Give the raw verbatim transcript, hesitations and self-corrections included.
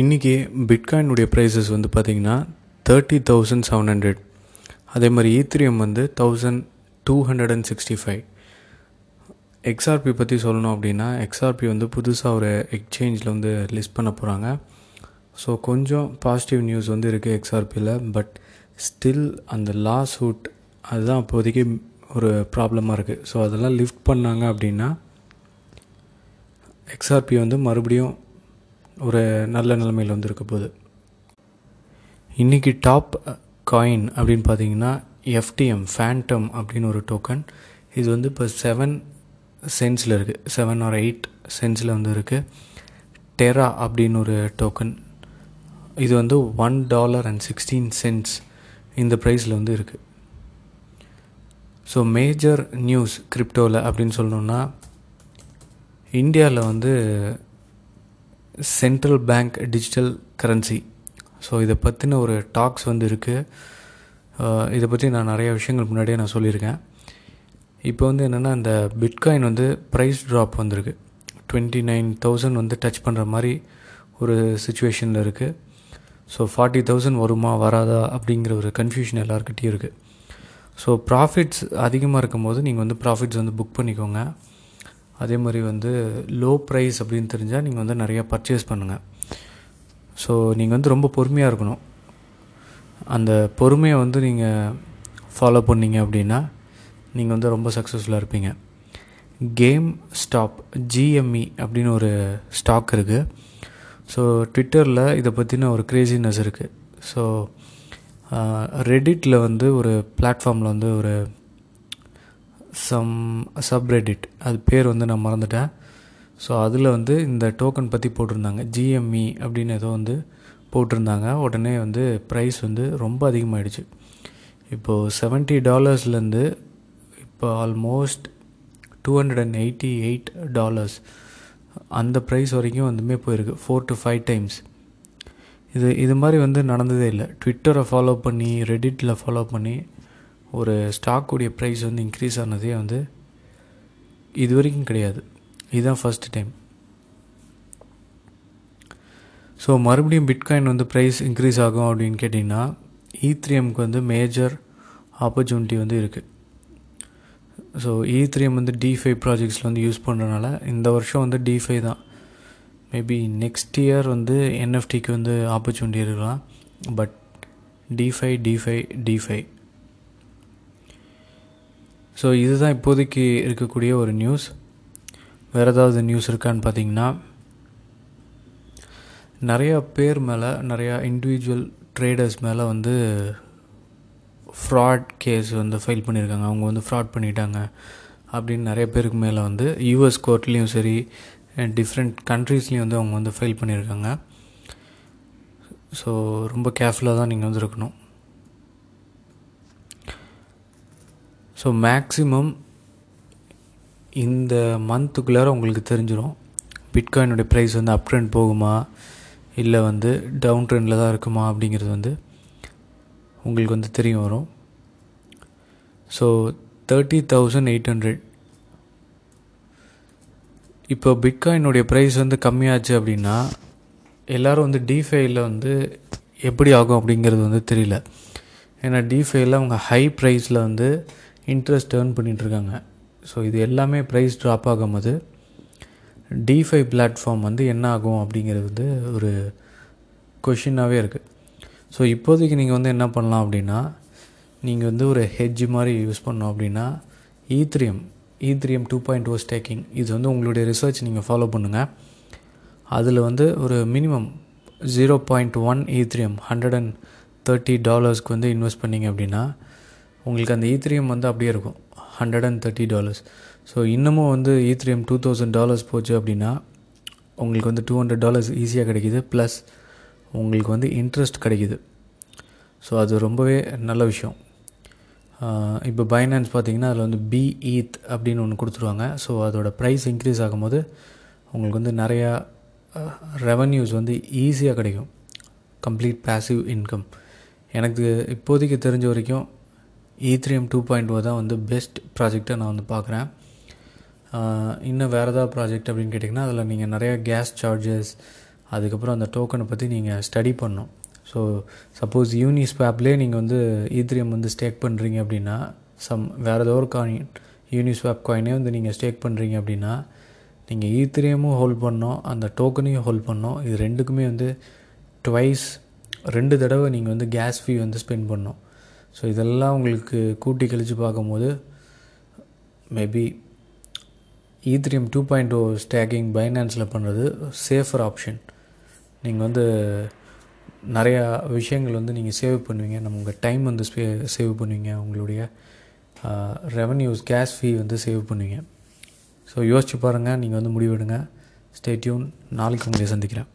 இன்றைக்கி பிட்காயினுடைய ப்ரைஸஸ் வந்து பார்த்திங்கன்னா தேர்ட்டி தௌசண்ட் செவன் ஹண்ட்ரட் அதே மாதிரி ஈத்திரியம் வந்து thousand two hundred and sixty five XRP பற்றி சொல்லணும் அப்படின்னா எக்ஸ்ஆர்பி வந்து புதுசாக ஒரு எக்ஸ்சேஞ்சில் வந்து லிஸ்ட் பண்ண போகிறாங்க. ஸோ கொஞ்சம் பாசிட்டிவ் நியூஸ் வந்து இருக்குது எக்ஸ்ஆர்பியில், பட் ஸ்டில் அந்த லா சூட் அதுதான் அப்போதைக்கு ஒரு ப்ராப்ளமாக இருக்குது. ஸோ அதெல்லாம் லிஃப்ட் பண்ணாங்க அப்படின்னா எக்ஸ்ஆர்பி வந்து மறுபடியும் ஒரு நல்ல நிலைமையில் வந்து இருக்க போகுது. இன்றைக்கி டாப் காயின் அப்படின்னு பார்த்தீங்கன்னா எஃப்டிஎம் ஃபேண்டம் அப்படின்னு ஒரு டோக்கன். இது வந்து இப்போ செவன் சென்ஸில் இருக்குது, செவன் ஆர் எயிட் சென்ஸில் வந்து இருக்குது. டெரா அப்படின்னு ஒரு டோக்கன், இது வந்து one dollar and sixteen cents இந்த ப்ரைஸில் வந்து இருக்குது. ஸோ மேஜர் நியூஸ் கிரிப்டோவில் அப்படின்னு சொல்லணுன்னா இந்தியாவில் வந்து central bank digital currency, so இதை பற்றின ஒரு டாக்ஸ் வந்து இருக்குது. இதை பற்றி நான் நிறைய விஷயங்கள் முன்னாடியே நான் சொல்லியிருக்கேன். இப்போ வந்து என்னென்னா இந்த பிட்காயின் வந்து ப்ரைஸ் ட்ராப் வந்திருக்கு, டுவெண்ட்டி நைன் தௌசண்ட் வந்து டச் பண்ணுற மாதிரி ஒரு சுச்சுவேஷனில் இருக்குது. ஸோ ஃபார்ட்டி தௌசண்ட் வருமா வராதா அப்படிங்கிற ஒரு கன்ஃபியூஷன் எல்லாருக்கிட்டேயும் இருக்குது. ஸோ ப்ராஃபிட்ஸ் அதிகமாக இருக்கும்போது நீங்கள் வந்து ப்ராஃபிட்ஸ் வந்து புக் பண்ணிக்கோங்க. அதே மாதிரி வந்து லோ ப்ரைஸ் அப்படின்னு தெரிஞ்சால் நீங்கள் வந்து நிறையா பர்ச்சேஸ் பண்ணுங்கள். ஸோ நீங்கள் வந்து ரொம்ப பொறுமையாக இருக்கணும். அந்த பொறுமையை வந்து நீங்கள் ஃபாலோ பண்ணிங்க அப்படின்னா நீங்கள் வந்து ரொம்ப சக்ஸஸ்ஃபுல்லாக இருப்பீங்க. கேம் ஸ்டாப் ஜிஎம்இ அப்படின்னு ஒரு ஸ்டாக் இருக்குது. ஸோ ட்விட்டரில் இதை பற்றின ஒரு க்ரேசினஸ் இருக்குது. ஸோ ரெடிட்டில் வந்து ஒரு பிளாட்ஃபார்மில் வந்து ஒரு சம் சப்ரெடிட், அது பேர் வந்து நான் மறந்துட்டேன். ஸோ அதில் வந்து இந்த டோக்கன் பற்றி போட்டிருந்தாங்க, ஜிஎம்இ அப்படின்னு ஏதோ வந்து போட்டிருந்தாங்க. உடனே வந்து ப்ரைஸ் வந்து ரொம்ப அதிகமாகிடுச்சு. இப்போது செவன்ட்டி டாலர்ஸ்லேருந்து இப்போ almost two hundred and eighty eight dollars அந்த ப்ரைஸ் வரைக்கும் வந்துமே போயிருக்கு, ஃபோர் டு ஃபைவ் டைம்ஸ். இது இது மாதிரி வந்து நடந்ததே இல்லை. ட்விட்டரை ஃபாலோ பண்ணி ரெடிட்டில் ஃபாலோ பண்ணி ஒரு ஸ்டாக்குடைய ப்ரைஸ் வந்து இன்க்ரீஸ் ஆனதே வந்து இது வரைக்கும் கிடையாது. இதுதான் ஃபஸ்ட் டைம். ஸோ மறுபடியும் பிட்காயின் வந்து ப்ரைஸ் இன்க்ரீஸ் ஆகும் அப்படின்னு கேட்டிங்கன்னா ஈத்ரியமுக்கு வந்து மேஜர் ஆப்பர்ச்சுனிட்டி வந்து இருக்குது. ஸோ ஈத்ரியம் வந்து டிஃபை ப்ராஜெக்ட்ஸில் வந்து யூஸ் பண்ணுறதுனால இந்த வருஷம் வந்து டிஃபை தான், மேபி நெக்ஸ்ட் இயர் வந்து என்எஃப்டிக்கு வந்து ஆப்பர்ச்சுனிட்டி இருக்கலாம். But DeFi DeFi DeFi so இதுதான் இப்போதைக்கு இருக்கக்கூடிய ஒரு நியூஸ். வேறு ஏதாவது நியூஸ் இருக்கான்னு பார்த்தீங்கன்னா நிறையா பேர் மேலே, நிறையா இண்டிவிஜுவல் ட்ரேடர்ஸ் மேலே வந்து ஃப்ராட் கேஸ் வந்து ஃபைல் பண்ணியிருக்காங்க. அவங்க வந்து ஃப்ராட் பண்ணிட்டாங்க அப்படின்னு நிறைய பேருக்கு மேலே வந்து யூஎஸ் கோர்ட்லேயும் சரி டிஃப்ரெண்ட் கண்ட்ரீஸ்லேயும் வந்து அவங்க வந்து ஃபைல் பண்ணியிருக்காங்க. ஸோ ரொம்ப கேர்ஃபுல்லாக தான் நீங்கள் வந்து இருக்கணும். ஸோ மேக்ஸிமம் இந்த மந்த்துக்குள்ளார உங்களுக்கு தெரிஞ்சிடும் பிட்காயினுடைய ப்ரைஸ் வந்து அப் ட்ரெண்ட் போகுமா இல்லை வந்து டவுன் ட்ரெண்டில் தான் இருக்குமா அப்படிங்கிறது வந்து உங்களுக்கு வந்து தெரிய வரும். So thirty thousand eight hundred இப்போ பிட்காயினுடைய ப்ரைஸ் வந்து கம்மியாச்சு அப்படின்னா எல்லோரும் வந்து டிஃபைல வந்து எப்படி ஆகும் அப்படிங்கிறது வந்து தெரியல. ஏன்னா டிஃபைல அவங்க ஹை ப்ரைஸில் வந்து இன்ட்ரெஸ்ட் ஏர்ன் பண்ணிகிட்ருக்காங்க. ஸோ இது எல்லாமே ப்ரைஸ் ட்ராப் ஆகும்போது டிஃபை பிளாட்ஃபார்ம் வந்து என்ன ஆகும் அப்படிங்கிறது வந்து ஒரு கொஷினாகவே இருக்குது. ஸோ இப்போதைக்கு நீங்கள் வந்து என்ன பண்ணலாம் அப்படின்னா நீங்கள் வந்து ஒரு ஹெட்ஜ் மாதிரி யூஸ் பண்ணோம் அப்படின்னா ஈத்ரியம் ஈத்ரியம் டூ பாயிண்ட் ஓ ஸ்டேக்கிங் இது வந்து உங்களுடைய ரிசர்ச் நீங்கள் ஃபாலோ பண்ணுங்கள். அதில் வந்து ஒரு minimum zero point one Ethereum hundred and thirty டாலர்ஸ்க்கு வந்து இன்வெஸ்ட் பண்ணிங்க அப்படின்னா உங்களுக்கு அந்த ஈத்ரியம் வந்து அப்படியே இருக்கும் hundred and thirty dollars. So இன்னமும் வந்து ஈத்ரியம் டூ தௌசண்ட் டாலர்ஸ் போச்சு அப்படின்னா உங்களுக்கு வந்து டூ ஹண்ட்ரட் டாலர்ஸ் ஈஸியாக கிடைக்கிது, ப்ளஸ் உங்களுக்கு வந்து இன்ட்ரெஸ்ட் கிடைக்கிது. ஸோ அது ரொம்பவே நல்ல விஷயம். இப்போ பைனான்ஸ் பார்த்திங்கன்னா அதில் வந்து பி ஈத் அப்படின்னு ஒன்று கொடுத்துருவாங்க. ஸோ அதோட ப்ரைஸ் இன்க்ரீஸ் ஆகும்போது உங்களுக்கு வந்து நிறையா ரெவன்யூஸ் வந்து ஈஸியாக கிடைக்கும், கம்ப்ளீட் பேசிவ் இன்கம். எனக்கு இப்போதைக்கு தெரிஞ்ச வரைக்கும் ஈத்ரியம் டூ பாயிண்ட் ஓ தான் வந்து பெஸ்ட் ப்ராஜெக்டாக நான் வந்து பார்க்குறேன். இன்னும் வேறு ஏதாவது ப்ராஜெக்ட் அப்படின்னு கேட்டிங்கன்னா அதில் நீங்கள் நிறையா கேஸ் சார்ஜஸ் அதுக்கப்புறம் அந்த டோக்கனை பற்றி நீங்கள் ஸ்டடி பண்ணணும். ஸோ சப்போஸ் யூனிஸ்வாப்லேயே நீங்கள் வந்து ஈத்ரியம் வந்து ஸ்டேக் பண்ணுறீங்க அப்படின்னா, சம் வேறு ஏதோ ஒரு காயின் யூனிஸ்வாப் காயினே வந்து நீங்கள் ஸ்டேக் பண்ணுறீங்க அப்படின்னா, நீங்கள் ஈத்ரியமும் ஹோல்ட் பண்ணோம், அந்த டோக்கனையும் ஹோல்ட் பண்ணோம். இது ரெண்டுக்குமே வந்து ட்வைஸ் ரெண்டு தடவை நீங்கள் வந்து கேஸ் ஃபீ வந்து ஸ்பெண்ட் பண்ணோம். ஸோ இதெல்லாம் உங்களுக்கு கூட்டி கழித்து பார்க்கும்போது மேபி ஈத்ரியம் டூ பாயிண்ட் ஓ ஸ்டேக்கிங் பைனான்ஸில் பண்ணுறது சேஃபர் ஆப்ஷன். நீங்கள் வந்து நிறையா விஷயங்கள் வந்து நீங்கள் சேவ் பண்ணுவீங்க, நம்ம உங்கள் டைம் வந்து ஸ்பே சேவ் பண்ணுவீங்க, உங்களுடைய ரெவன்யூஸ் கேஸ் ஃபீ வந்து சேவ் பண்ணுவீங்க. ஸோ யோசிச்சு பாருங்கள், நீங்கள் வந்து முடிவெடுங்க. ஸ்டே டியூன், நாளைக்கு உங்களை சந்திக்கிறேன்.